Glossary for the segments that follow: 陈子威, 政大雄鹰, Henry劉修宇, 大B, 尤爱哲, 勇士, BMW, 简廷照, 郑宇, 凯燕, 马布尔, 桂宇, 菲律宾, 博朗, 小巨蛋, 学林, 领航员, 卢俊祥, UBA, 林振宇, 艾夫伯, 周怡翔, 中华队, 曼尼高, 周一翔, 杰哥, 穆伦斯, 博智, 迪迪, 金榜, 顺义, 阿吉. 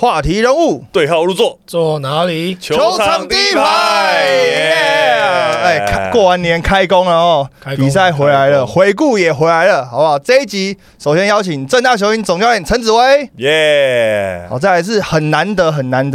话题人物对号入座，坐哪里？球场第一排。过完年开工了哦，比赛回来了，回顾也回来了，好不好？这一集首先邀请政大球星总教练陈子威，耶！好，再来是很难得，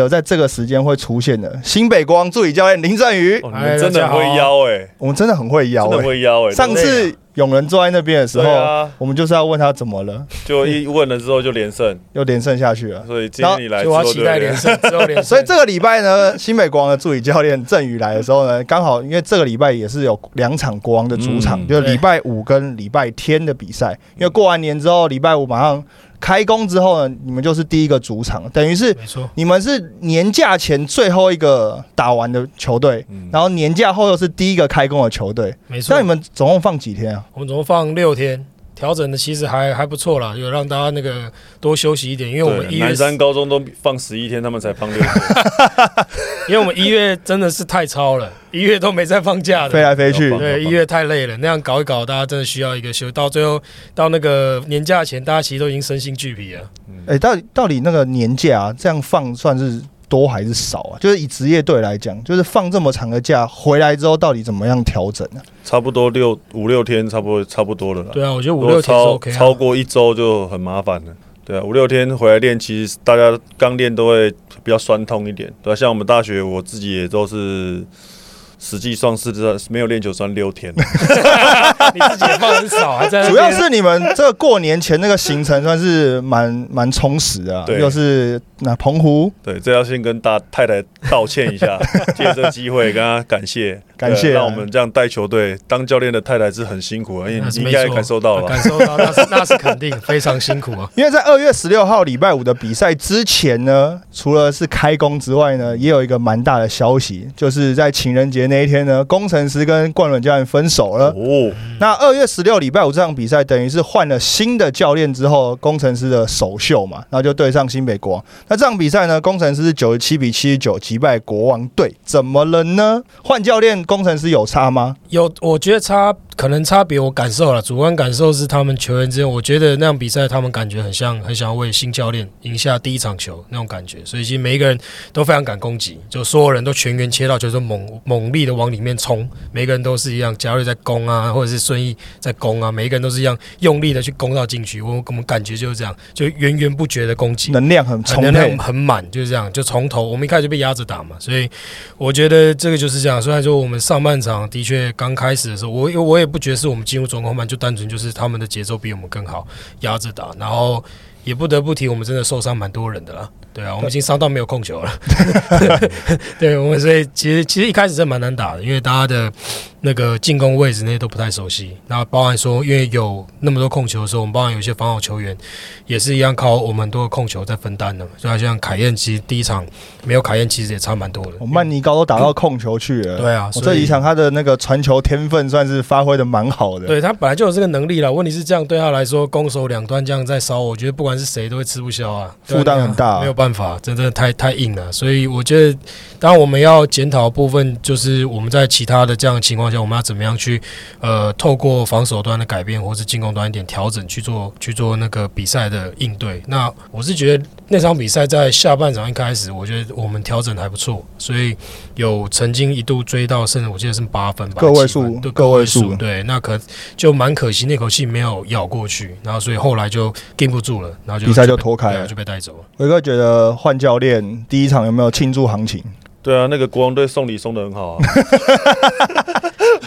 在这个时间会出现的新北国王助理教练林振宇，真的很会邀哎，我们真的很会邀，真的会邀哎，上次。永仁坐在那边的时候、啊，我们就是要问他怎么了，就一问了之后就连胜，又连胜下去了。所以今天你来之后就连胜，之后连胜。所以这个礼拜呢，新北国王的助理教练郑宇来的时候呢，刚好因为这个礼拜也是有两场国王的主场，就是礼拜五跟礼拜天的比赛。因为过完年之后，礼拜五马上开工之后呢，你们就是第一个主场，等于是你们是年假前最后一个打完的球队，然后年假后又是第一个开工的球队。没错，那你们总共放几天啊？我们总共放6天，调整的其实还不错啦，有让大家那个多休息一点，因为我们1月南山高中都放11天，他们才放6天，因为我们1月真的是太超了，1月都没在放假的，飞来飞去，对，1月太累了，那样搞一搞，大家真的需要一个休，到最后到那个年假前，大家其实都已经身心俱疲了。哎、欸，到底那个年假、啊、这样放算是多还是少啊？就是以职业队来讲，就是放这么长的假回来之后，到底怎么样调整呢、啊？差不多5-6天，差不多了啦。对啊，我觉得5-6天是 OK、啊、超过1周就很麻烦了。对啊，5-6天回来练，其实大家刚练都会比较酸痛一点。对、啊，像我们大学，我自己也都是实际上是没有练球算6天。你自己也放很少、啊，主要是你们这个过年前那个行程算是蛮充实的、啊，又是那澎湖，对，这要先跟大太太道歉一下，借这机会跟她感谢，让我们这样带球队当教练的太太是很辛苦的，因为你应该感受到了，那是肯定非常辛苦啊。因为在2月16号礼拜五的比赛之前呢，除了是开工之外呢，也有一个蛮大的消息，就是在情人节那一天呢，工程师跟冠伦教练分手了。哦，那2月16礼拜五这场比赛等于是换了新的教练之后，工程师的首秀嘛，然后就对上新北国王。那这场比赛呢，工程师是97-79击败国王队，怎么了呢？换教练工程师有差吗？有，我觉得可能差别我感受了，主观感受是他们球员之间，我觉得那场比赛他们感觉很像很想要为新教练赢下第一场球那种感觉，所以其实每一个人都非常敢攻击，就所有人都全员切到球，就猛力的往里面冲，每个人都是一样，嘉瑞在攻啊，或者是顺义在攻啊，每一个人都是一样用力的去攻到禁区，我们感觉就是这样，就源源不绝的攻击，能量很充沛，能量很满，就是这样，就从头我们一开始就被压着打嘛，所以我觉得这个就是这样。虽然说我们上半场的确刚开始的时候，我也不觉得是我们进入状况慢，就单纯就是他们的节奏比我们更好，压着打，然后也不得不提我们真的受伤蛮多人的啦。对啊，我们已经伤到没有控球了。对，我们所以其实一开始真的蛮难打的，因为大家的那个进攻位置那些都不太熟悉，那包含说因为有那么多控球的时候，我们包含有一些防守球员也是一样靠我们很多的控球在分担的，所以像凯燕其实第一场没有凯燕其实也差蛮多的，我曼尼高都打到控球去了。对啊，我这一场他的那个传球天分算是发挥的蛮好的，对，他本来就有这个能力啦，问题是这样对他来说攻守两端这样在烧，我觉得不管是谁都会吃不消啊，负担很大、啊，没有办法，真的太硬了，所以我觉得，当然我们要检讨的部分就是我们在其他的这样的情况下，我们要怎么样去透过防守端的改变，或是进攻端一点调整去做那个比赛的应对。那我是觉得那场比赛在下半场一开始，我觉得我们调整还不错，所以有曾经一度追到甚至我记得是8分吧，个位数，对，那可就蛮可惜，那口气没有咬过去，然后所以后来就顶不住了，然后比赛就脱开了，就被带走了。伟哥觉得换教练第一场有没有庆祝行情？对啊，那个国王队送礼送得很好啊。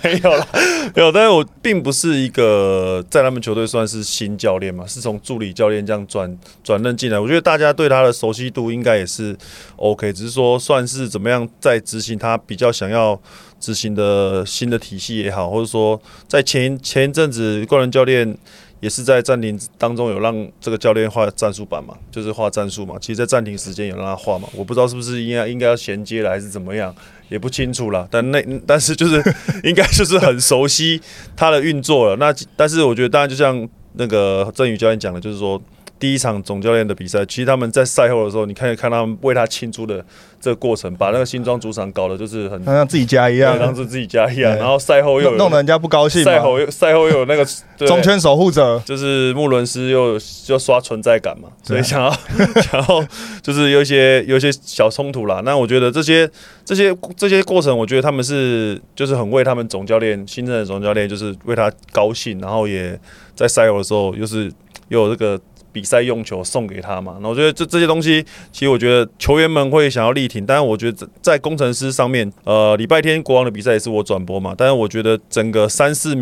没有啦，有，但是我并不是一个在他们球队算是新教练嘛，是从助理教练这样转任进来。我觉得大家对他的熟悉度应该也是 OK， 只是说算是怎么样在执行他比较想要执行的新的体系也好，或者说在前一阵子冠伦教练也是在暂停当中有让这个教练画战术板嘛，就是画战术嘛。其实，在暂停时间有让他画嘛，我不知道是不是应该要衔接了还是怎么样，也不清楚啦。但是就是应该就是很熟悉他的运作了。那但是我觉得当然就像那个郑宇教练讲的，就是说第一场总教练的比赛，其实他们在赛后的时候，你可以看他们为他庆祝的这个过程，把那个新庄主场搞得就是很像自己家一样，当自己家一样。然后赛后又弄得人家不高兴，赛后又有那个中圈守护者，就是穆伦斯又刷存在感嘛，所以想要就是有一些小冲突啦。那我觉得这些过程，我觉得他们是就是很为他们总教练新任的总教练就是为他高兴，然后也在赛后的时候就是又有这个。比赛用球送给他嘛，那我觉得这些东西，其实我觉得球员们会想要力挺，但是我觉得在工程师上面，礼拜天国王的比赛也是我转播嘛，但是我觉得整个三四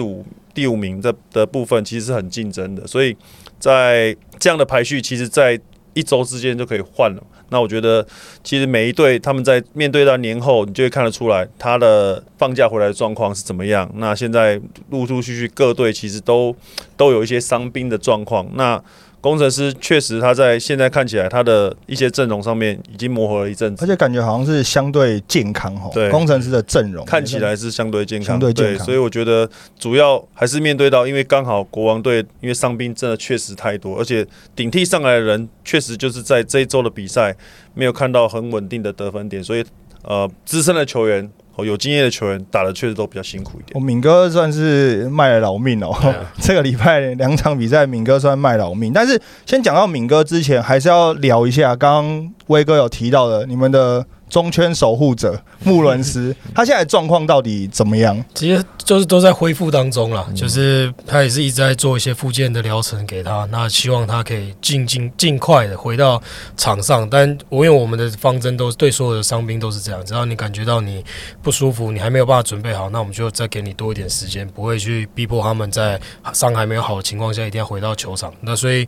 五第五名的部分其实是很竞争的，所以在这样的排序，其实在一周之间就可以换了。那我觉得其实每一队他们在面对到年后，你就会看得出来他的放假回来的状况是怎么样。那现在陆陆续续各队其实都有一些伤兵的状况。那工程师确实他在现在看起来他的一些阵容上面已经磨合了一阵子，而且感觉好像是相对健康齁。对，工程师的阵容看起来是相对健康。对，所以我觉得主要还是面对到，因为刚好国王队因为伤兵真的确实太多，而且顶替上来的人确实就是在这一周的比赛没有看到很稳定的得分点，所以资深的球员。有经验的球员打的确实都比较辛苦一点。我敏哥算是卖了老命哦，这个礼拜两场比赛，敏哥算卖老命。但是先讲到敏哥之前，还是要聊一下刚刚威哥有提到的你们的中圈守护者穆伦斯，他现在状况到底怎么样？其实就是都在恢复当中啦，就是他也是一直在做一些复健的疗程给他，那希望他可以尽快的回到场上。但因为我们的方针都对所有的伤兵都是这样，只要你感觉到你不舒服，你还没有办法准备好，那我们就再给你多一点时间，不会去逼迫他们在伤还没有好的情况下一定要回到球场。那所以。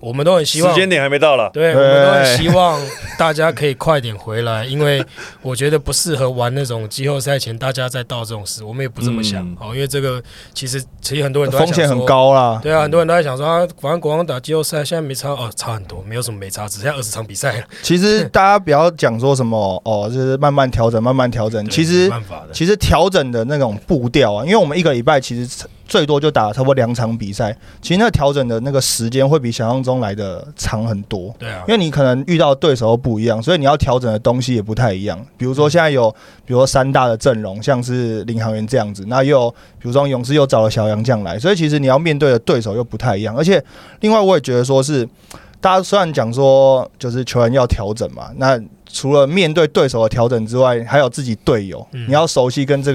我们都很希望时间点还没到了，对，我们都很希望大家可以快点回来，因为我觉得不适合玩那种季后赛前大家再到这种事，我们也不这么想，因为这个其实很多人都在想说风险很高啦，对啊，很多人都在想说反正国王打季后赛现在没差差很多，没有什么没差，只剩下20场比赛了。其实大家不要讲说什么就是慢慢调整，其实调整的那种步调啊，因为我们一个礼拜其实。最多就打差不多2场比赛，其实那调整的那个时间会比想象中来的长很多。对啊，因为你可能遇到对手不一样，所以你要调整的东西也不太一样。比如说现在有，比如说三大的阵容，像是领航员这样子，那又有比如说勇士又找了小洋将来，所以其实你要面对的对手又不太一样。而且另外我也觉得说是，大家虽然讲说就是球员要调整嘛，那除了面对对手的调整之外，还有自己队友，你要熟悉跟这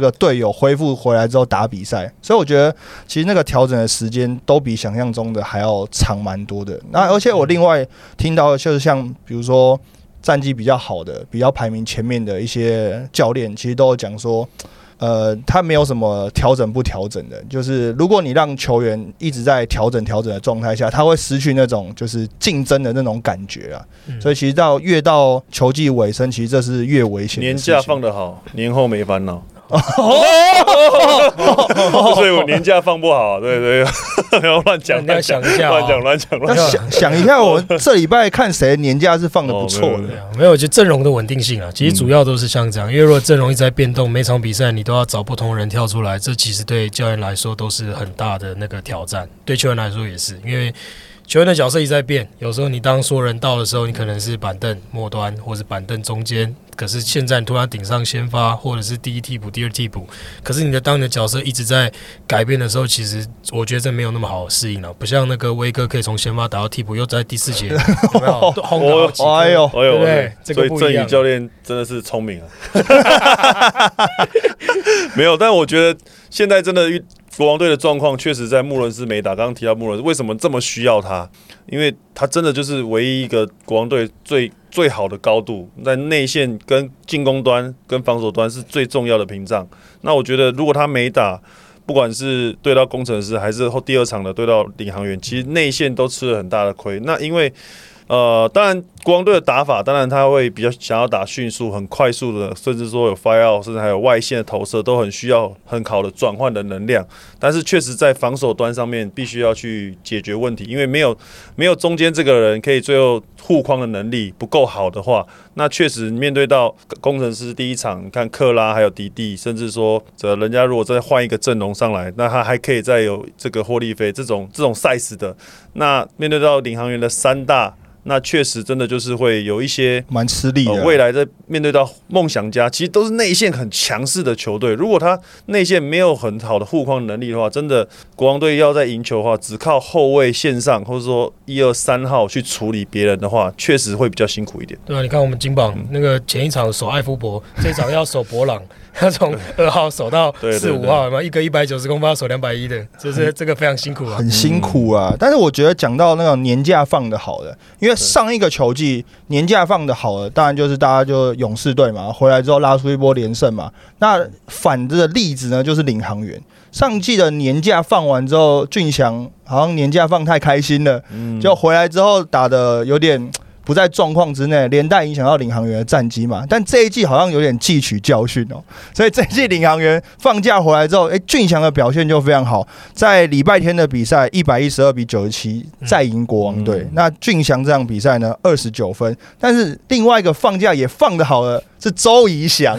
个队友恢复回来之后打比赛，所以我觉得其实那个调整的时间都比想象中的还要长蛮多的。那而且我另外听到的就是像比如说战绩比较好的、比较排名前面的一些教练，其实都有讲说，他没有什么调整不调整的，就是如果你让球员一直在调整的状态下，他会失去那种就是竞争的那种感觉啊。所以其实越到球季尾声，其实这是越危险的事情。年假放得好，年后没烦恼。所以我年假放不好，对，然后乱讲，想一下，我这礼拜看谁年假是放的不错的。没有，我觉得阵容的稳定性啊，其实主要都是像这样，因为如果阵容一直在变动，每场比赛你都要找不同人跳出来，这其实对教练来说都是很大的那个挑战，对球员来说也是，因为。球员的角色一直在变，有时候你当所有人到的时候，你可能是板凳末端，或是板凳中间，可是现在你突然顶上先发，或者是第一替补、第二替补，可是当你的角色一直在改变的时候，其实我觉得这没有那么好适应了，不像那个威哥可以从先发打到替补，又在第4节，有没有？轰打好几个，对，这个不一样。所以郑宇教练真的是聪明啊，没有，但我觉得现在真的。国王队的状况确实在穆伦斯没打，刚刚提到穆伦斯为什么这么需要他？因为他真的就是唯一一个国王队最好的高度，在内线跟进攻端跟防守端是最重要的屏障。那我觉得如果他没打，不管是对到工程师还是第2场的对到领航员，其实内线都吃了很大的亏。那因为当然国王队的打法，当然他会比较想要打迅速、很快速的，甚至说有 fire out， 甚至还有外线的投射，都很需要很好的转换的能量。但是确实在防守端上面必须要去解决问题，因为没有中间这个人可以最后护框的能力不够好的话，那确实面对到工程师第一场，看克拉还有迪迪，甚至说人家如果再换一个阵容上来，那他还可以再有这个霍利菲这种 size 的，那面对到领航员的三大。那确实真的就是会有一些蛮吃力的未来在面对到梦想家，其实都是内线很强势的球队。如果他内线没有很好的护框能力的话，真的国王队要在赢球的话，只靠后卫线上或者说一二三号去处理别人的话，确实会比较辛苦一点。对啊，你看我们金榜那个前一场守艾夫伯，这一场要守博朗，他从2号守到4、5号，有一个190公分要守210的，就是这个非常辛苦啊，很辛苦啊。但是我觉得讲到那种年假放的好的，因为上一个球季年假放的好了，当然就是大家就勇士队嘛，回来之后拉出一波连胜嘛。那反的例子呢，就是领航员上季的年假放完之后，俊翔好像年假放太开心了，就回来之后打的有点不在状况之内，连带影响到领航员的战绩嘛。但这一季好像有点汲取教训哦，所以这一季领航员放假回来之后，俊翔的表现就非常好，在礼拜天的比赛112-97再赢国王队。那俊翔这场比赛呢29分，但是另外一个放假也放得好了，是周怡翔。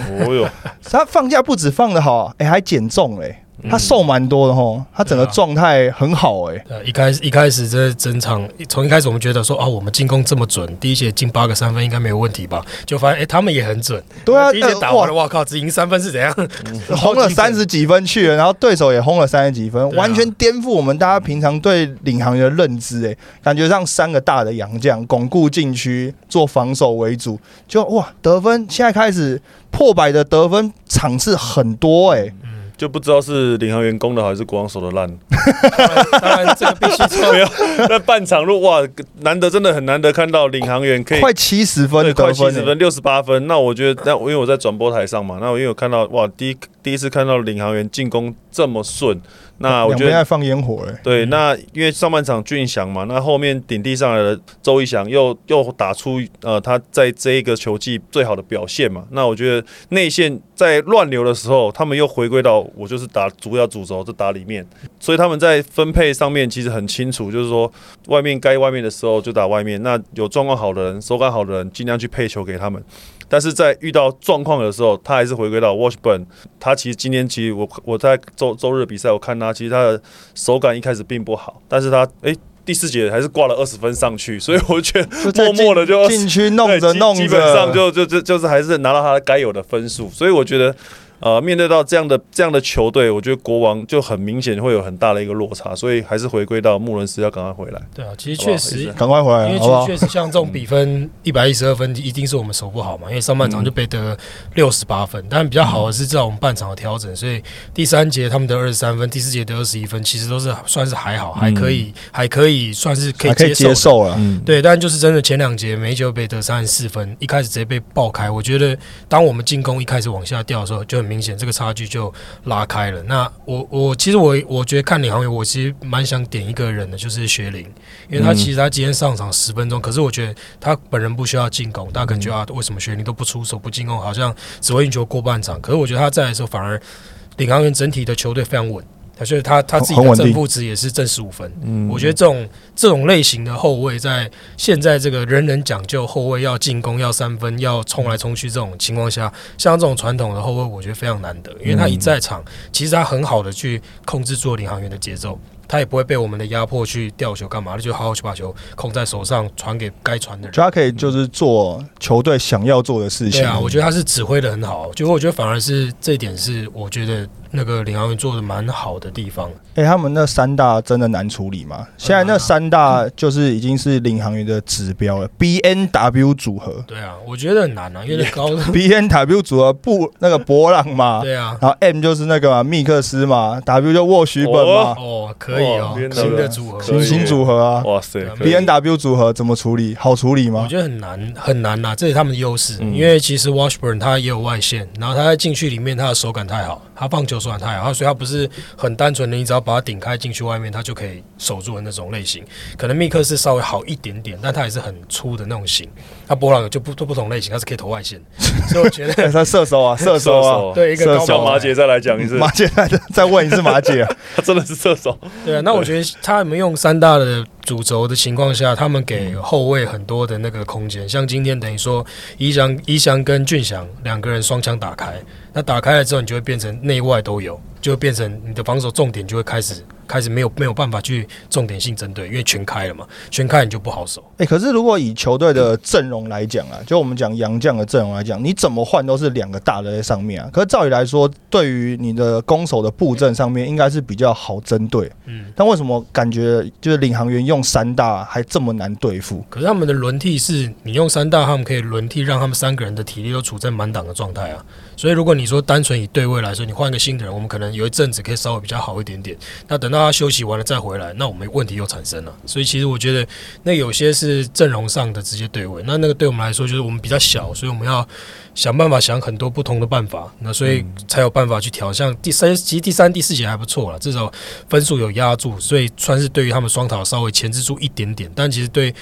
他放假不止放得好，还减重嘞。他瘦蛮多的吼，他整个状态很好一开始这整场，从一开始我们觉得说我们进攻这么准，第一节进8个3分应该没有问题吧？就发现他们也很准。对啊，第一节打完了，哇靠，只赢3分是怎样？轰了30几分去了，然后对手也轰了30几分，完全颠覆我们大家平常对领航员的认知感觉上三个大的洋将巩固禁区，做防守为主，就哇得分现在开始破100的得分场次很多就不知道是领航员攻的好还是国王守的烂。当然这个必须做。没有，那半场路哇，难得真的很难得看到领航员可以快70分的得分，快70分68分。那我觉得，因为我在转播台上嘛，那我因为我看到哇，第一次看到领航员进攻这么顺。那我觉得两边在放烟火对，那因为上半场俊翔嘛，那后面顶地上来的周一翔又打出他在这一个球季最好的表现嘛。那我觉得内线在乱流的时候，他们又回归到我就是打主轴就打里面，所以他们在分配上面其实很清楚，就是说外面该外面的时候就打外面，那有状况好的人、手感好的人尽量去配球给他们。但是在遇到状况的时候，他还是回归到 Washburn。他其实今天其实我在周日比赛，我看他其实他的手感一开始并不好，但是他第四节还是挂了20分上去，所以我觉得默默的就进去弄着，基本上就是还是拿到他该有的分数。所以我觉得面对到这样的球队，我觉得国王就很明显会有很大的一个落差，所以还是回归到穆伦斯要赶快回来。对啊，其实确实赶快回来，因为确实像这种比分112分一定是我们守不好嘛，因为上半场就被得68分，但比较好的是至少我们半场的调整，所以第三节他们得23分，第四节得21分，其实都是算是还好，还可以算是可以接受了。对，但就是真的前两节每一节被得34分，一开始直接被爆开，我觉得当我们进攻一开始往下掉的时候，就很明显这个差距就拉开了。那我其实我觉得看领航员，我其实蛮想点一个人的，就是学林，因为他其实他今天上场10分钟，可是我觉得他本人不需要进攻，大家感觉为什么学林都不出手不进攻，好像只会运球过半场。可是我觉得他在的时候，反而领航员整体的球队非常稳。所以他自己的正负值也是正15分。我觉得这种类型的后卫，在现在这个人人讲究后卫要进攻要3分要冲来冲去这种情况下，像这种传统的后卫，我觉得非常难得，因为他一在场，其实他很好的去控制住领航员的节奏。他也不会被我们的压迫去吊球干嘛，他就好好去把球控在手上，传给该传的人。他可以就是做球队想要做的事情。对啊，我觉得他是指挥的很好，结果我觉得反而是这一点是我觉得那个领航员做的蛮好的地方。他们那三大真的难处理吗？现在那三大就是已经是领航员的指标了。BNW 组合，对啊，我觉得很难啊，因为高BNW 组合那个博朗嘛，对啊，然后 M 就是那个嘛密克斯嘛，W 就沃许本嘛，可以。可以哦，新的组合，新组合啊，哇塞 ，BMW 组合怎么处理？好处理吗？我觉得很难，很难啦，这是他们的优势，因为其实 Washburn 他也有外线，然后他在禁区里面他的手感太好，他棒球手感太好，所以他不是很单纯的，你只要把他顶开禁区外面，他就可以守住的那种类型。可能密克是稍微好一点点，但他也是很粗的那种型。他波浪就不同类型，他是可以投外线，所以我觉得他射手啊，对一个高叫马姐再来讲一次，马姐再问一次马姐、啊，他真的是射手。对啊，那我觉得他们用三大的主轴的情况下，他们给后卫很多的那个空间，像今天等于说一翔跟俊翔两个人双枪打开，那打开了之后，你就会变成内外都有，就会变成你的防守重点就会开始没有办法去重点性针对，因为全开了嘛，全开你就不好守。欸、可是如果以球队的阵容来讲啊，就我们讲洋将的阵容来讲，你怎么换都是两个大的在上面啊。可是照理来说，对于你的攻守的布阵上面，应该是比较好针对。嗯，但为什么感觉就是领航员用三大还这么难对付？可是他们的轮替是，你用三大，他们可以轮替，让他们三个人的体力都处在满档的状态啊。所以如果你说单纯以对位来说，你换个新的人，我们可能有一阵子可以稍微比较好一点点。那等到他休息完了再回来，那我们问题又产生了。所以其实我觉得，那有些是阵容上的直接对位，那个对我们来说就是我们比较小，所以我们要想办法想很多不同的办法，那所以才有办法去调。像第三、第四节还不错了，至少分数有压住，所以算是对于他们双塔稍微钳制住一点点。但其实对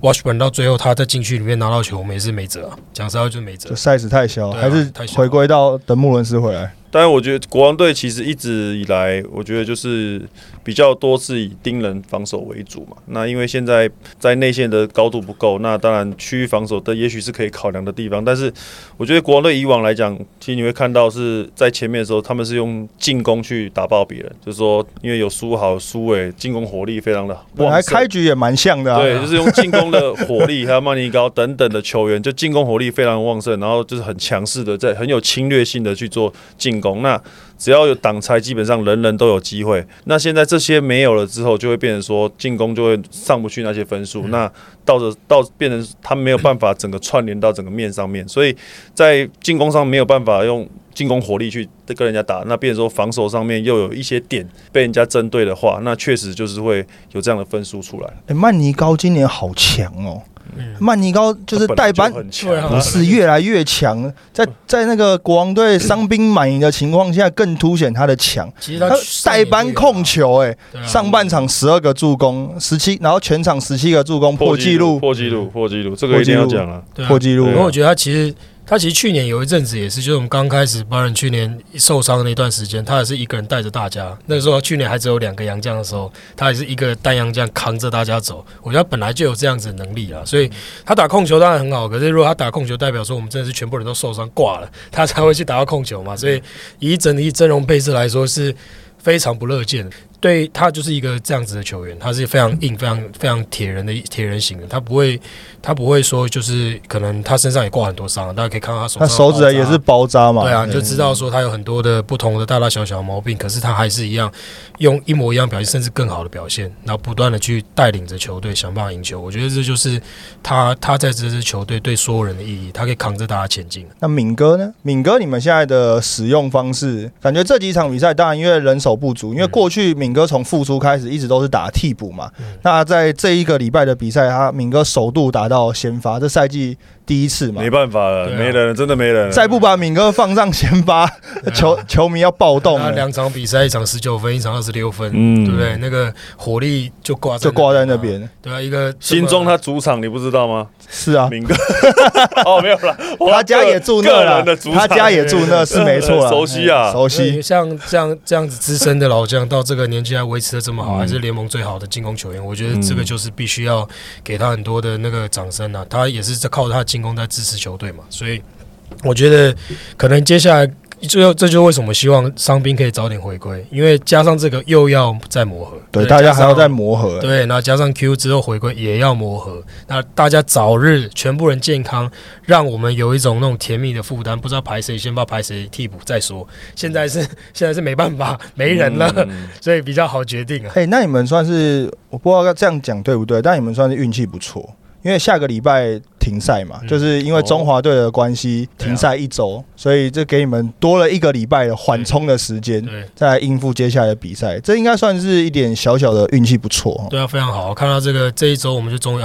Washburn 到最后他在禁区里面拿到球，我们也是没辙啊。讲实话就是没辙，赛事太小，还是回归到等穆伦斯回来。但我觉得国王队其实一直以来，我觉得就是比较多是以盯人防守为主嘛。那因为现在在内线的高度不够，那当然区域防守的也许是可以考量的地方。但是我觉得国王队以往来讲，其实你会看到是在前面的时候，他们是用进攻去打爆别人，就是说因为有苏豪、苏伟，进攻火力非常的旺盛。本来开局也蛮像的、啊，对，就是用进攻的火力，还有曼尼高等等的球员，就进攻火力非常旺盛，然后就是很强势的，在很有侵略性的去做进攻。那只要有挡拆，基本上人人都有机会。那现在这些没有了之后，就会变成说进攻就会上不去那些分数。那到变成他没有办法整个串联到整个面上面，所以在进攻上没有办法用进攻火力去跟人家打。那变成说防守上面又有一些点被人家针对的话，那确实就是会有这样的分数出来。欸，曼尼高今年好强哦。曼尼高就是代班，不是越来越强，在那个国王队伤兵满营的情况下，更凸显他的强。其实他代班控球，上半场12个助攻，17，然后全场17个助攻，破纪录，这个一定要讲啊，破纪录。因为我觉得他其实去年有一阵子也是，就是我们刚开始巴人去年受伤的那段时间，他也是一个人带着大家。那个时候去年还只有2个洋将的时候，他也是一个单洋将扛着大家走。我觉得他本来就有这样子的能力啦，所以他打控球当然很好。可是如果他打控球，代表说我们真的是全部人都受伤挂了，他才会去打到控球嘛。所以以整体阵容配置来说是非常不乐见的。对，他就是一个这样子的球员，他是非常硬、非常铁人型的，他不会说就是可能他身上也挂很多伤，大家可以看到他手上，他手指也是包扎嘛，对啊，你就知道说他有很多的不同的大大小小毛病，可是他还是一样用一模一样表现，甚至更好的表现，然后不断的去带领着球队想办法赢球。我觉得这就是他在这支球队对所有人的意义，他可以扛着大家前进。那敏哥呢？敏哥，你们现在的使用方式，感觉这几场比赛当然因为人手不足，因为过去敏哥从复出开始一直都是打替补嘛，那在这一个礼拜的比赛，他敏哥首度打到先发，这赛季第一次嘛，没办法了，没人了，真的没人了。再不把敏哥放上先发，球迷要暴动了。2场比赛，1场19分，1场26分，对不对？那个火力就挂在那边。对啊，一个新庄他主场，你不知道吗？是啊，敏哥。哦，没有了，他家也住那啦，他家也住那是没错啦，熟悉啊，熟悉。像这样子资深的老将，到这个年纪还维持的这么好，还是联盟最好的进攻球员，我觉得这个就是必须要给他很多的那个掌声啊。他也是靠他进攻在支持球队嘛，所以我觉得可能接下来这就是为什么希望伤兵可以早点回归，因为加上这个又要再磨合，对，大家还要再磨合，对，然后加上 Q 之后回归也要磨合，那大家早日全部人健康，让我们有一种那种甜蜜的负担，不知道排谁先把排谁替补再说。现在是没办法，没人了，所以比较好决定啊。欸，那你们算是，我不知道这样讲对不对，但你们算是运气不错。因为下个礼拜停赛嘛，就是因为中华队的关系停赛一周，所以这给你们多了一个礼拜的缓冲的时间，再来应付接下来的比赛。这应该算是一点小小的运气，不错。对啊，非常好。看到这个这一周，我们就终于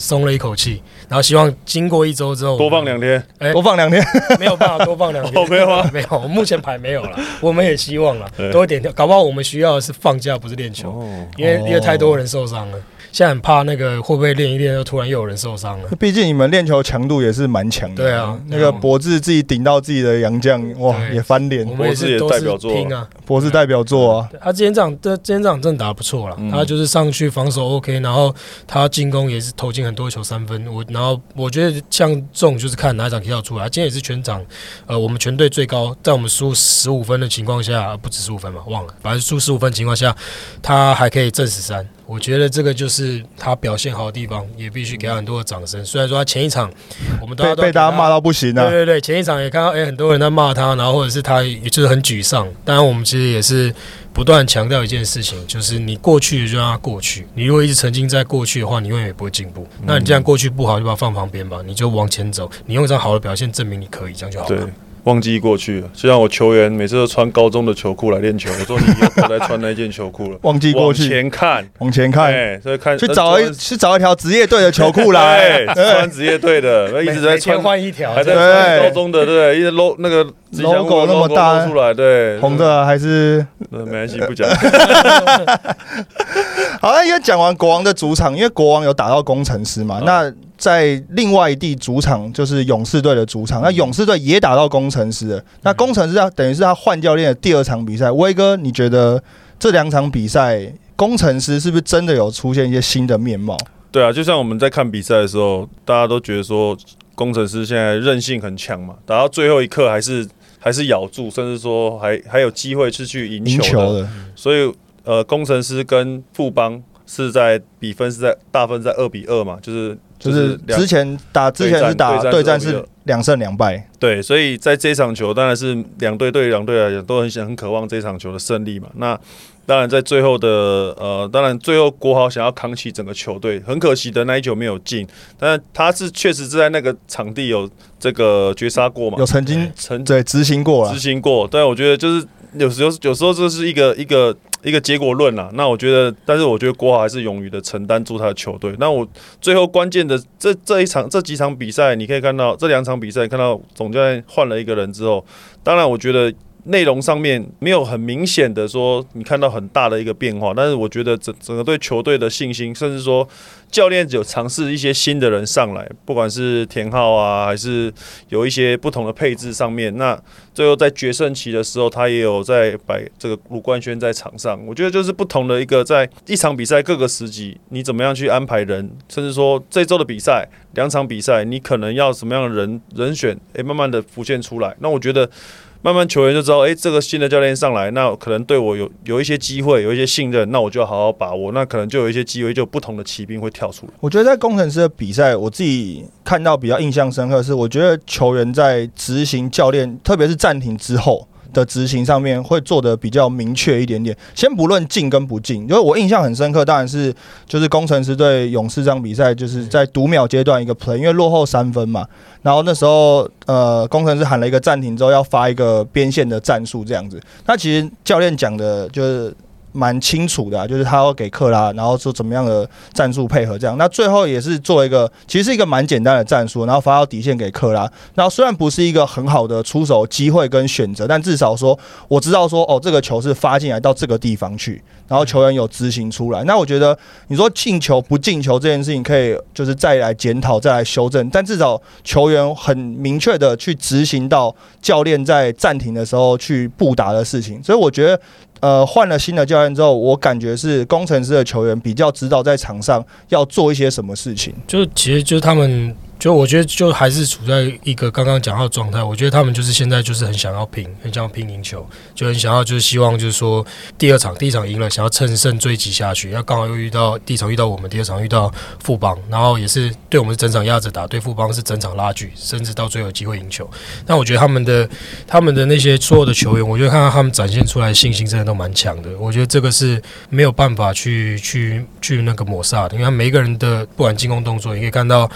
松了一口气。然后希望经过一周之后，多放2天，多放2天，没有办法多放2天，没有啊，没有，我目前排没有了。我们也希望了多一点，搞不好我们需要的是放假，不是练球，因为太多人受伤了。现在很怕那个会不会练一练就突然又有人受伤了。毕竟你们练球强度也是蛮强的。对啊，那个博智自己顶到自己的洋将，哇，也翻脸。博智也代表作啊，博智代表作啊。他今天这场真的打得不错啦，他就是上去防守 OK， 然后他进攻也是投进很多球3分。然后我觉得像这种就是看哪一场踢到出来。他今天也是全场，我们全队最高，在我们输15分的情况下，不止15分嘛，忘了，反正输15分的情况下，他还可以挣13。我觉得这个就是他表现好的地方，也必须给他很多的掌声。虽然说他前一场我们都被大家骂到不行啊，对对对，前一场也看到很多人在骂他，然后或者是他也就是很沮丧。当然我们其实也是不断强调一件事情，就是你过去就让它过去，你如果一直沉浸在过去的话，你永远也不会进步。那你既然过去不好，就把它放旁边吧，你就往前走，你用一张好的表现证明你可以，这样就好了。忘记过去了，就像我球员每次都穿高中的球裤来练球，我说你以后再穿那件球裤了。忘记过去，往前看，哎，所以看去找一条职业队的球裤来，穿职业队的，一直在穿换一条，还在穿高中的，对，一直露那个 logo 那么大出来，对，红的还是没关系，不讲。好，那因为讲完国王的主场，因为国王有打到工程师嘛，那。在另外一地主场就是勇士队的主场，那勇士队也打到工程师了。那工程师等于是他换教练的第二场比赛。威哥，你觉得这2场比赛，工程师是不是真的有出现一些新的面貌？对啊，就像我们在看比赛的时候，大家都觉得说工程师现在韧性很强嘛，打到最后一刻还是咬住，甚至说还有机会是去赢球的。所以工程师跟富邦是在比分是在大分在2-2嘛，就是之前打对战是2胜2败，对，所以在这场球当然是两队来讲都很渴望这场球的胜利嘛。那当然在最后的当然最后国豪想要扛起整个球队，很可惜的那一球没有进，但他是确实是在那个场地有这个绝杀过嘛，有曾经执行过，但我觉得就是有时候这是一个结果论啦。那我觉得，但是我觉得国豪还是勇于的承担住他的球队。那我最后关键的这几场比赛，你可以看到这2场比赛，看到总教练换了一个人之后，当然我觉得内容上面没有很明显的说你看到很大的一个变化，但是我觉得整个对球队的信心，甚至说教练有尝试一些新的人上来，不管是田浩啊，还是有一些不同的配置上面。那最后在决胜期的时候，他也有在摆这个卢冠轩在场上。我觉得就是不同的一个，在一场比赛各个时机，你怎么样去安排人，甚至说这周的比赛2场比赛，你可能要什么样的人选，慢慢的浮现出来。那我觉得。慢慢球员就知道，这个新的教练上来，那可能对我有一些机会，有一些信任，那我就要好好把握。那可能就有一些机会，就有不同的骑兵会跳出来。我觉得在工程师的比赛，我自己看到比较印象深刻的是，我觉得球员在执行教练，特别是暂停之后的执行上面，会做得比较明确一点点。先不论进跟不进，因为我印象很深刻，当然是就是工程师对勇士这场比赛，就是在读秒阶段一个 play， 因为落后3分嘛。然后那时候，工程师喊了一个暂停之后，要发一个边线的战术这样子。那其实教练讲的就是蛮清楚的，就是他要给克拉，然后说怎么样的战术配合这样。那最后也是做一个，其实是一个蛮简单的战术，然后发到底线给克拉。然后虽然不是一个很好的出手机会跟选择，但至少说我知道说这个球是发进来到这个地方去，然后球员有执行出来。那我觉得你说进球不进球这件事情可以就是再来检讨再来修正，但至少球员很明确的去执行到教练在暂停的时候去布达的事情。所以我觉得换了新的教练之后，我感觉是工程师的球员比较知道在场上要做一些什么事情。其实他们我觉得就还是处在一个刚刚讲到的状态。我觉得他们就是现在就是很想要拼赢球，就很想要就是希望就是说第一场赢了，想要趁胜追击下去。要刚好又遇到第一场遇到我们，第二场遇到富邦，然后也是对我们是整场压着打，对富邦是整场拉锯，甚至到最后有机会赢球。但我觉得他们的那些所有的球员，我觉得看到他们展现出来的信心真的都蛮强的。我觉得这个是没有办法去那个抹煞的，因为他每一个人的不管进攻动作，也可以看到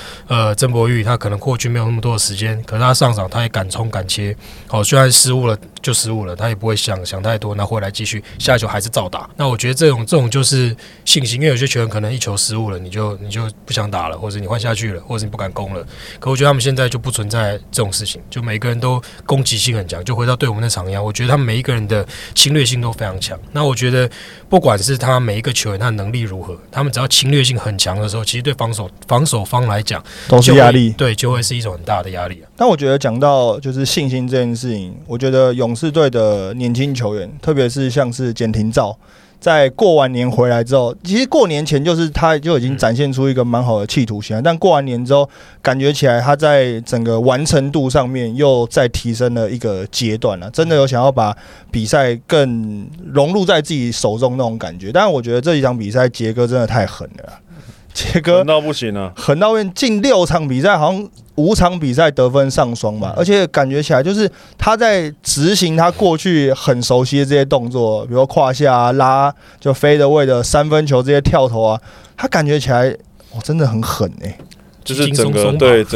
曾博。柏宇他可能过去没有那么多的时间，可是他上场他也敢冲敢切，好，虽然失误了就失误了，他也不会想太多，那回来继续下一球还是照打。那我觉得这种就是信心，因为有些球员可能一球失误了，你就不想打了，或者你换下去了，或者你不敢攻了。可我觉得他们现在就不存在这种事情，就每个人都攻击性很强，就回到对我们那场一样，我觉得他们每一个人的侵略性都非常强。那我觉得不管是他每一个球员他的能力如何，他们只要侵略性很强的时候，其实对防守方来讲都是压力，对，就会是一种很大的压力。但我觉得讲到就是信心这件事情，我觉得勇士队的年轻球员，特别是像是简廷照，在过完年回来之后，其实过年前就是他就已经展现出一个蛮好的企图心，但过完年之后感觉起来他在整个完成度上面又再提升了一个阶段了，真的有想要把比赛更融入在自己手中那种感觉。但我觉得这一场比赛杰哥真的太狠了啦，杰哥狠到不行啊，狠到近6场比赛好像5场比赛得分上双吧，而且感觉起来就是他在执行他过去很熟悉的这些动作，比如胯下啊、拉就飞的位的三分球这些跳投啊，他感觉起来我真的很狠欸，就是整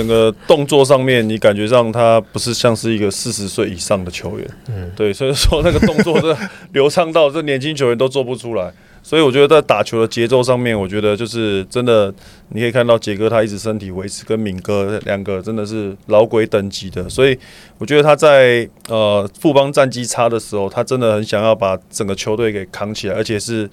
个动作上面，你感觉上他不是像是一个40岁以上的球员，对，所以说那个动作是流畅到这年轻球员都做不出来。所以我觉得在打球的节奏上面，我觉得就是真的，你可以看到杰哥他一直身体维持，跟敏哥两个真的是老鬼等级的。所以我觉得他在富邦战绩差的时候，他真的很想要把整个球队给扛起来，而且是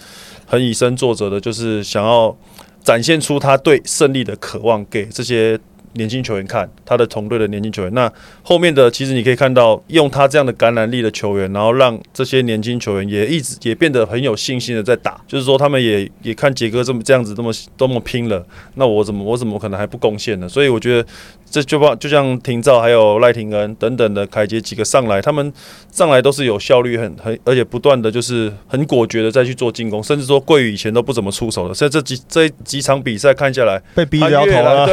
很以身作则的，就是想要展现出他对胜利的渴望给这些年轻球员看，他的同队的年轻球员。那后面的其实你可以看到，用他这样的感染力的球员，然后让这些年轻球员也变得很有信心的在打，就是说他们也看杰哥这样子这么拼了，那我怎么可能还不贡献呢？所以我觉得这就像廷照还有赖廷恩等等的凯杰几个上来，他们上来都是有效率很而且不断的就是很果决的再去做进攻，甚至说桂宇以前都不怎么出手的，所以这几场比赛看下来被逼摇头了，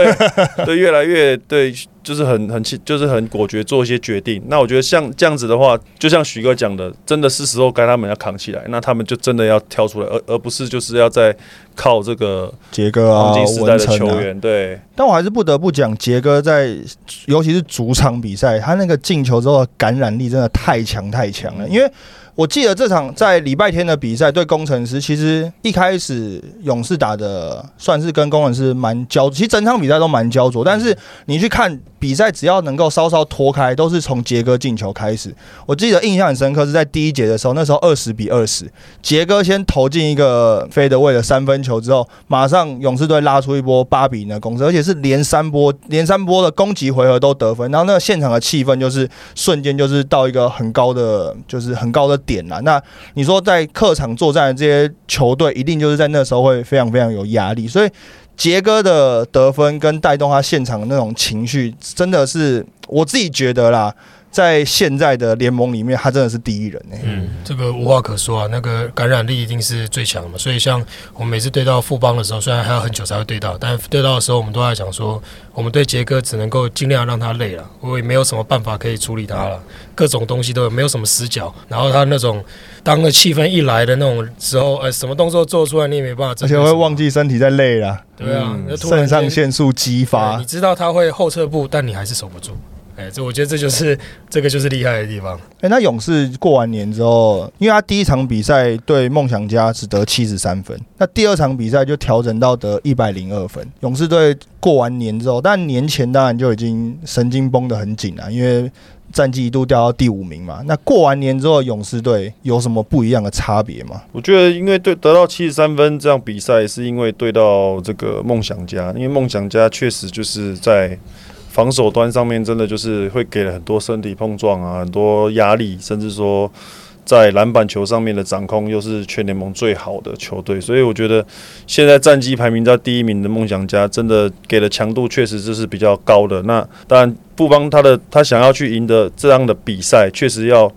对，越来越对，就是很果决做一些决定。那我觉得像这样子的话，就像许哥讲的，真的是时候该他们要扛起来，那他们就真的要跳出来，而不是就是要再靠这个杰哥啊、黄金时代的球员。对，但我还是不得不讲，杰哥在尤其是主场比赛，他那个进球之后的感染力真的太强了。因为我记得这场在礼拜天的比赛对工程师，其实一开始勇士打的算是跟工程师蛮焦，其实整场比赛都蛮焦灼，但是你去看比赛，只要能够稍稍脱开，都是从杰哥进球开始。我记得印象很深刻是在第一节的时候，那时候20-20，杰哥先投进一个飞得位的三分球之后，马上勇士队拉出一波8-0的攻势，而且是连三波的攻击回合都得分，然后那个现场的气氛就是瞬间就是到一个很高的点啦。那你说在客场作战的这些球队，一定就是在那时候会非常非常有压力，所以杰哥的得分跟带动他现场的那种情绪，真的是我自己觉得啦，在现在的联盟里面，他真的是第一人欸。这个无话可说啊，那个感染力一定是最强的嘛。所以像我们每次对到富邦的时候，虽然还要很久才会对到，但对到的时候，我们都在想说，我们对杰哥只能够尽量让他累了，我也没有什么办法可以处理他了，各种东西都有，没有什么死角。然后他那种当个气氛一来的那种时候，什么动作做出来你也没办法，而且会忘记身体在累了。对啊，肾上腺素激发，你知道他会后撤步，但你还是守不住。这我觉得这个就是厉害的地方。那勇士过完年之后，因为他第一场比赛对梦想家只得73分，那第2场比赛就调整到得102分。勇士队过完年之后，但年前当然就已经神经绷得很紧了，因为战绩一度掉到第5名嘛。那过完年之后，勇士队有什么不一样的差别吗？我觉得，因为得到73分这样比赛，是因为对到这个梦想家，因为梦想家确实就是在防守端上面真的就是会给了很多身体碰撞啊，很多压力，甚至说在篮板球上面的掌控又是全联盟最好的球队，所以我觉得现在战绩排名在第1名的梦想家，真的给的强度确实就是比较高的。那当然富邦他想要去赢得这样的比赛，确实要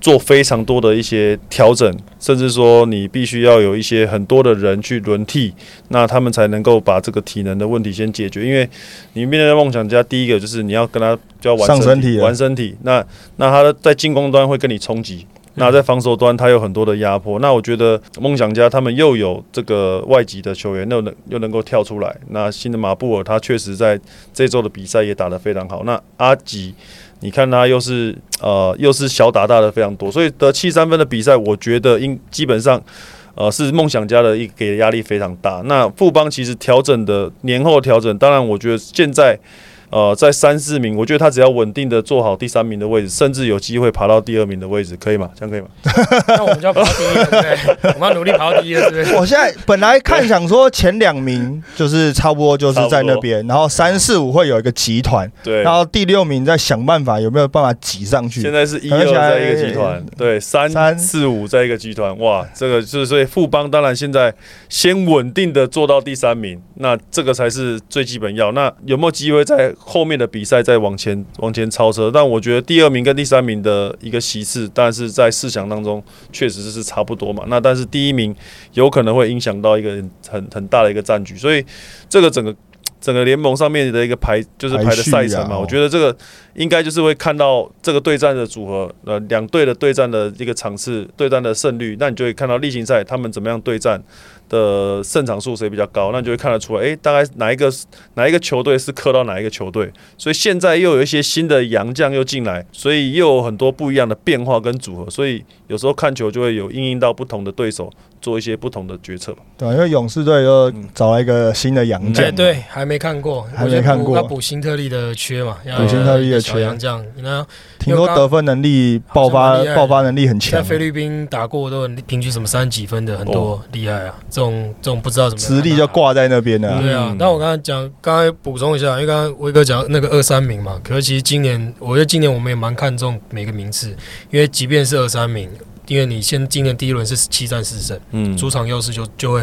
做非常多的一些调整，甚至说你必须要有一些很多的人去轮替，那他们才能够把这个体能的问题先解决。因为你面对的梦想家，第一个就是你要跟他比较玩身体，那他在进攻端会跟你冲击，那在防守端他有很多的压迫。那我觉得梦想家他们又有这个外籍的球员又能够跳出来，那新的马布尔他确实在这周的比赛也打得非常好。那阿吉你看他又是小打大的非常多，所以得73分的比赛我觉得基本上是梦想家的给压力非常大。那富邦其实调整的年后调整，当然我觉得现在在3、4名，我觉得他只要稳定的做好第3名的位置，甚至有机会爬到第2名的位置，可以吗？这样可以吗？那我们就要爬到第1了，对不对？我们要努力爬到第1了，对不对？我现在本来看想说前2名就是差不多就是在那边，然后3、4、5会有一个集团，对，然后第6名再想办法有没有办法挤上去。现在是1、2在一个集团，对，3、4、5在一个集团，哇，这个就是所以富邦当然现在先稳定的做到第3名，那这个才是最基本要。那有没有机会在后面的比赛再往前超车，但我觉得第2名跟第3名的一个席次，但是在四强当中确实是差不多嘛。那但是第1名有可能会影响到一个很大的一个战局，所以这个整个联盟上面的一个排的赛程嘛，我觉得这个应该就是会看到这个对战的组合，两队的对战的一个场次，对战的胜率，那你就会看到例行赛他们怎么样对战的胜场数谁比较高，那你就会看得出来，大概哪一个球队是克到哪一个球队。所以现在又有一些新的洋将又进来，所以又有很多不一样的变化跟组合，所以有时候看球就会有因应到不同的对手，做一些不同的决策。对，因为勇士队又找了一个新的洋将，对，还没看过，还没看过，要补辛特利的缺嘛，补辛特利的缺洋将，听说得分能力爆发能力很强，在菲律宾打过都很平均什么30几分的很多，厉害啊！这种不知道怎么样，实力就挂在那边了。对啊，但我刚才补充一下，因为刚才威哥讲那个2、3名嘛，可是其实今年我觉得今年我们也蛮看重每个名次，因为即便是2、3名。因为你今年第1轮是7战4胜，主场优势就会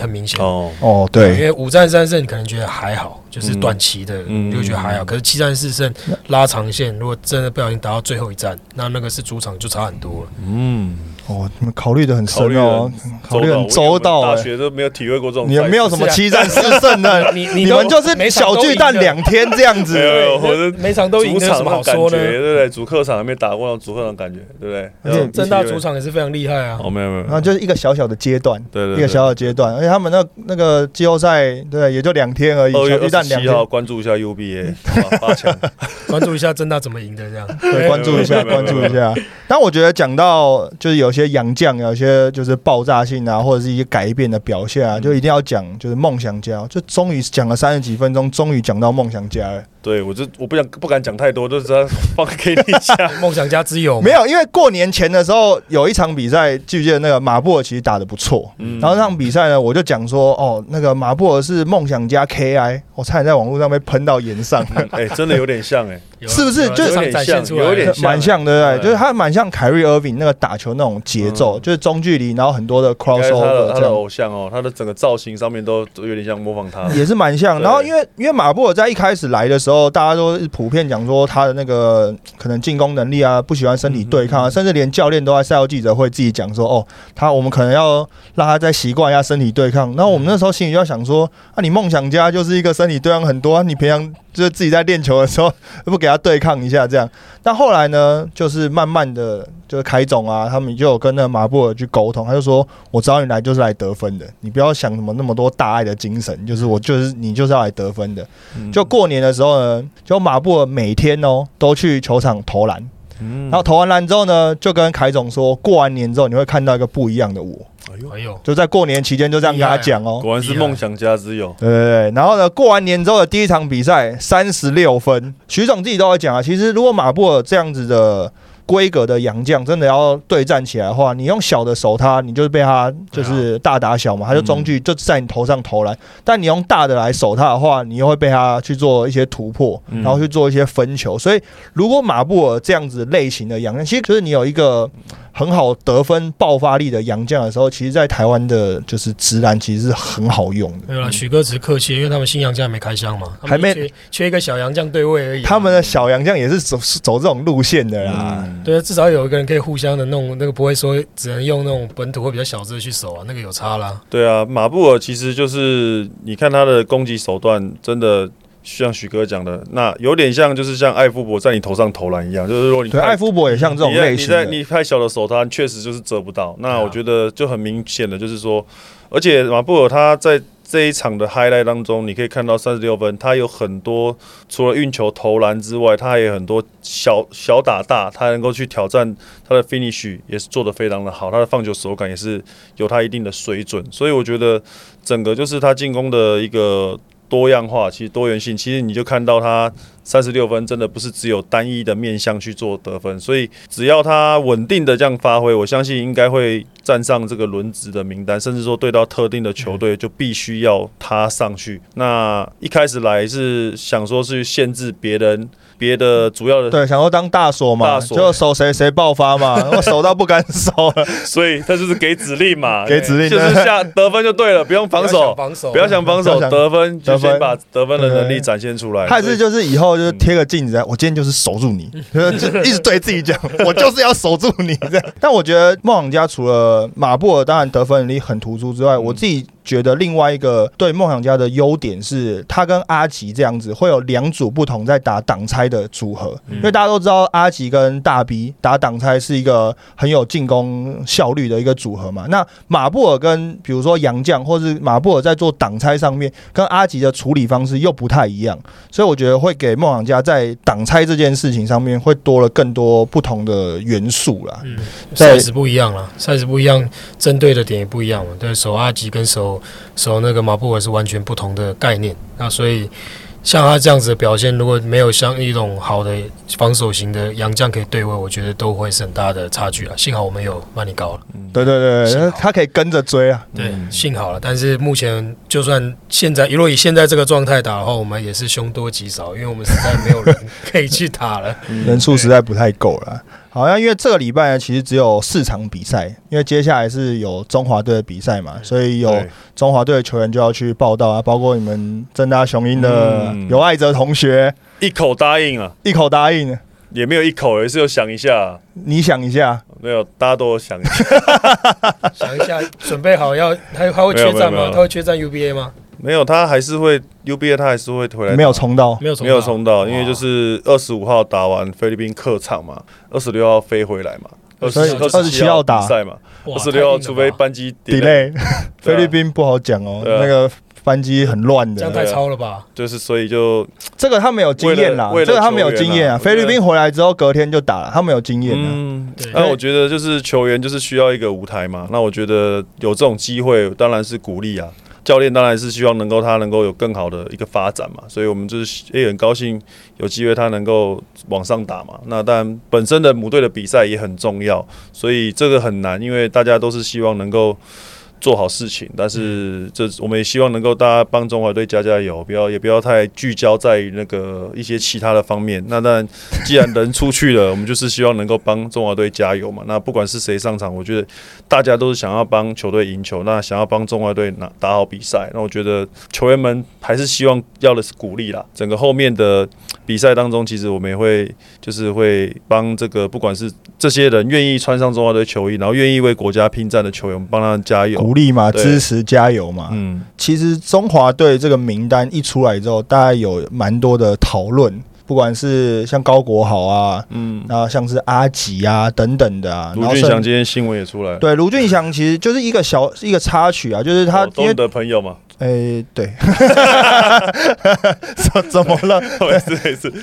很明显哦，对，因为5战3胜你可能觉得还好，就是短期的你就觉得还好，可是7战4胜拉长线，如果真的不小心打到最后一战，那个是主场就差很多了。你们考虑的很深哦，考虑很周到，大学都没有体会过这种，你没有什么7战4胜的，你们就是小巨蛋2天这样子，每场都赢，主场好说呢，对不对？主客场还没打过，主客场感觉对不对？而且正大主场也是非常厉害啊！哦，没有，那就是一个小小的阶段，对，一个小小的阶段，而且他们那个季后赛，对，也就2天而已。2月27号，关注一下 UBA 8强，关注一下正大怎么赢的这样，对，关注一下。但我觉得讲到就是有些洋将，有些就是爆炸性啊，或者是一些改变的表现啊，就一定要讲，就是梦想家，就终于讲了30几分钟，终于讲到梦想家了。对，我不敢讲太多，就是放给你讲梦想家之友。没有，因为过年前的时候有一场比赛，记不记得那个马布尔其实打得不错，然后那场比赛呢，我就讲说哦，那个马布尔是梦想家 KI， 我差点在网络上被喷到炎上。真的有点像是不是？就是有点蛮像，对不对？就是他蛮像凯瑞·厄文那个打球那种节奏，就是中距离，然后很多的 crossover。他的偶像哦，他的整个造型上面都有点像模仿他，也是蛮像。然后因为马布尔在一开始来的时候，大家都普遍讲说他的那个可能进攻能力啊，不喜欢身体对抗啊，甚至连教练都在赛后记者会自己讲说，哦，我们可能要让他再习惯一下身体对抗。然后我们那时候心里就要想说，你梦想家就是一个身体对抗很多啊，你平常就是自己在练球的时候不给他对抗一下这样。但后来呢，就是慢慢的，就是凯总啊，他们就有跟那马布尔去沟通，他就说，我找你来就是来得分的，你不要想什么那么多大爱的精神，你就是要来得分的。就过年的时候呢，就马布尔每天都去球场投篮，然后投完篮之后呢，就跟凯总说，过完年之后你会看到一个不一样的我。哎呦，就在过年期间就这样跟他讲哦，果然是梦想家之友。对，然后呢，过完年之后的第一场比赛36分，徐总自己都在讲啊，其实如果马布尔这样子的规格的洋将真的要对战起来的话，你用小的守他，你就被他就是大打小嘛，他就中距就在你头上投篮。但你用大的来守他的话，你又会被他去做一些突破，然后去做一些分球。所以如果马布尔这样子类型的洋将，其实就是你有一个很好得分爆发力的洋将的时候，其实在台湾的就是职篮其实是很好用的。对啦，许哥只是客气，因为他们新洋将还没开箱嘛，还没缺一个小洋将对位而已。他们的小洋将也是走这种路线的啦。对，至少有一个人可以互相的弄，那个不会说只能用那种本土或比较小只的去守啊，那个有差啦。对啊，马布尔其实就是你看他的攻击手段真的。像许哥讲的，那有点像就是像艾夫伯在你头上投篮一样，就是说你对艾夫伯也像这种类型的，你太小的手他确实就是折不到。那我觉得就很明显的就是说，而且马布尔他在这一场的 highlight 当中，你可以看到36分，他有很多除了运球投篮之外，他也有很多小打大，他能够去挑战他的 finish 也是做得非常的好，他的放球手感也是有他一定的水准，所以我觉得整个就是他进攻的一个多样化，其实多元性，其实你就看到他36分真的不是只有单一的面向去做得分，所以只要他稳定的这样发挥，我相信应该会站上这个轮值的名单，甚至说对到特定的球队就必须要他上去。那一开始来是想说是限制别的主要的，对，想说当大锁嘛，就守谁谁爆发嘛，我守到不敢守了，所以他就是给指令嘛，给指令就是下得分就对了，不用防守，不要想防守，得分就先把得分的能力展现出来。还是就是以后就是贴个镜子，我今天就是守住你，就一直对自己讲，我就是要守住你这样。但我觉得梦想家除了马布尔当然得分能力很突出之外，我自己觉得另外一个对梦想家的优点是他跟阿吉这样子会有两组不同在打挡拆的组合，因为大家都知道阿吉跟大 B 打挡拆是一个很有进攻效率的一个组合嘛，那马布尔跟比如说洋将或是马布尔在做挡拆上面跟阿吉的处理方式又不太一样，所以我觉得会给梦想家在挡拆这件事情上面会多了更多不同的元素啦，size 不一样啦， size 不一样，针对的点也不一样嘛，对，手阿吉跟手那个马布尔是完全不同的概念，那所以像他这样子的表现，如果没有像一种好的防守型的洋将可以对位，我觉得都会是很大的差距啊。幸好我们有曼尼高了，对对对，他可以跟着追啊。对，幸好了。但是目前就算现在，如果以现在这个状态打的话，我们也是凶多吉少，因为我们实在没有人可以去打了，人数实在不太够了。好像因为这个礼拜其实只有4场比赛，因为接下来是有中华队的比赛嘛，所以有中华队的球员就要去报道啊，包括你们政大雄鹰的尤爱哲同学，一口答应啊，一口答应也没有一口，也是有想一下，你想一下，没有，大家都有想一下，想一下，准备好要他会缺战吗？他会缺战 UBA 吗？没有，他还是会 UBA， 他还是会回来。没有冲到，没有冲到，因为就是25号打完菲律宾客场嘛，26号飞回来嘛，27号打比赛嘛，26号除非班机 delay， 菲律宾不好讲哦，那个班机很乱的，这样太超了吧？就是所以就这个他没有经验啦，这个他没有经验啊。菲律宾回来之后隔天就打了，他没有经验啊。那我觉得就是球员就是需要一个舞台嘛，那我觉得有这种机会当然是鼓励啊。教练当然是希望能够他能够有更好的一个发展嘛，所以我们就是也很高兴有机会他能够往上打嘛。那当然本身的母队的比赛也很重要，所以这个很难，因为大家都是希望能够做好事情，但是这我们也希望能够大家帮中华队加加油，不要太聚焦在那个一些其他的方面。那当然，既然人出去了，我们就是希望能够帮中华队加油嘛。那不管是谁上场，我觉得大家都是想要帮球队赢球，那想要帮中华队打好比赛。那我觉得球员们还是希望要的是鼓励啦。整个后面的比赛当中，其实我们也会就是会帮这个不管是这些人愿意穿上中华队球衣，然后愿意为国家拼战的球员，帮他加油。鼓励嘛，支持加油嘛。其实中华队这个名单一出来之后，大概有蛮多的讨论，不管是像高国豪啊，像是阿吉啊等等的啊。卢俊祥今天新闻也出来了，对，卢俊祥其实就是一个插曲啊，就是他因为的朋友嘛。对，怎么了？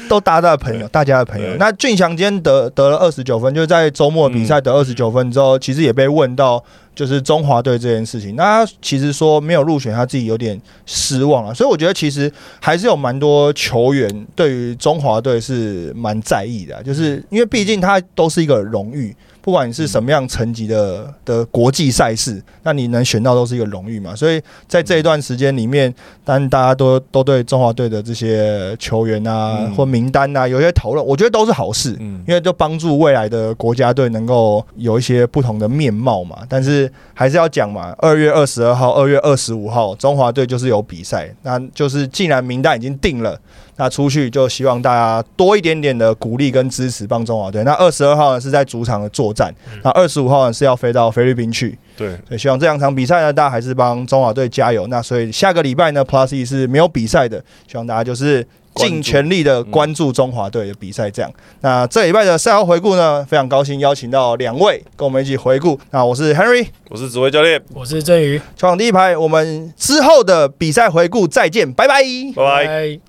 都大家的朋友，大家的朋友。那俊祥今天得了29分，就是在周末比赛得29分之后，其实也被问到就是中华队这件事情。那他其实说没有入选，他自己有点失望了。所以我觉得其实还是有蛮多球员对于中华队是蛮在意的，就是因为毕竟他都是一个荣誉。不管你是什么样层级的国际赛事，那你能选到都是一个荣誉嘛。所以在这一段时间里面，当然大家都对中华队的这些球员啊、或名单啊有些讨论，我觉得都是好事，因为就帮助未来的国家队能够有一些不同的面貌嘛。但是还是要讲嘛，2月22号、2月25号中华队就是有比赛，那就是既然名单已经定了。那出去就希望大家多一点点的鼓励跟支持帮中华队。那22号呢是在主场的作战，那25号呢是要飞到菲律宾去。对，所以希望这两场比赛呢，大家还是帮中华队加油。那所以下个礼拜呢 ，Plus E 是没有比赛的，希望大家就是尽全力的关注中华队的比赛。这样，那这礼拜的赛后回顾呢，非常高兴邀请到两位跟我们一起回顾。那我是 Henry， 我是指挥教练，我是振宇。球场第一排，我们之后的比赛回顾再见，拜拜，拜拜。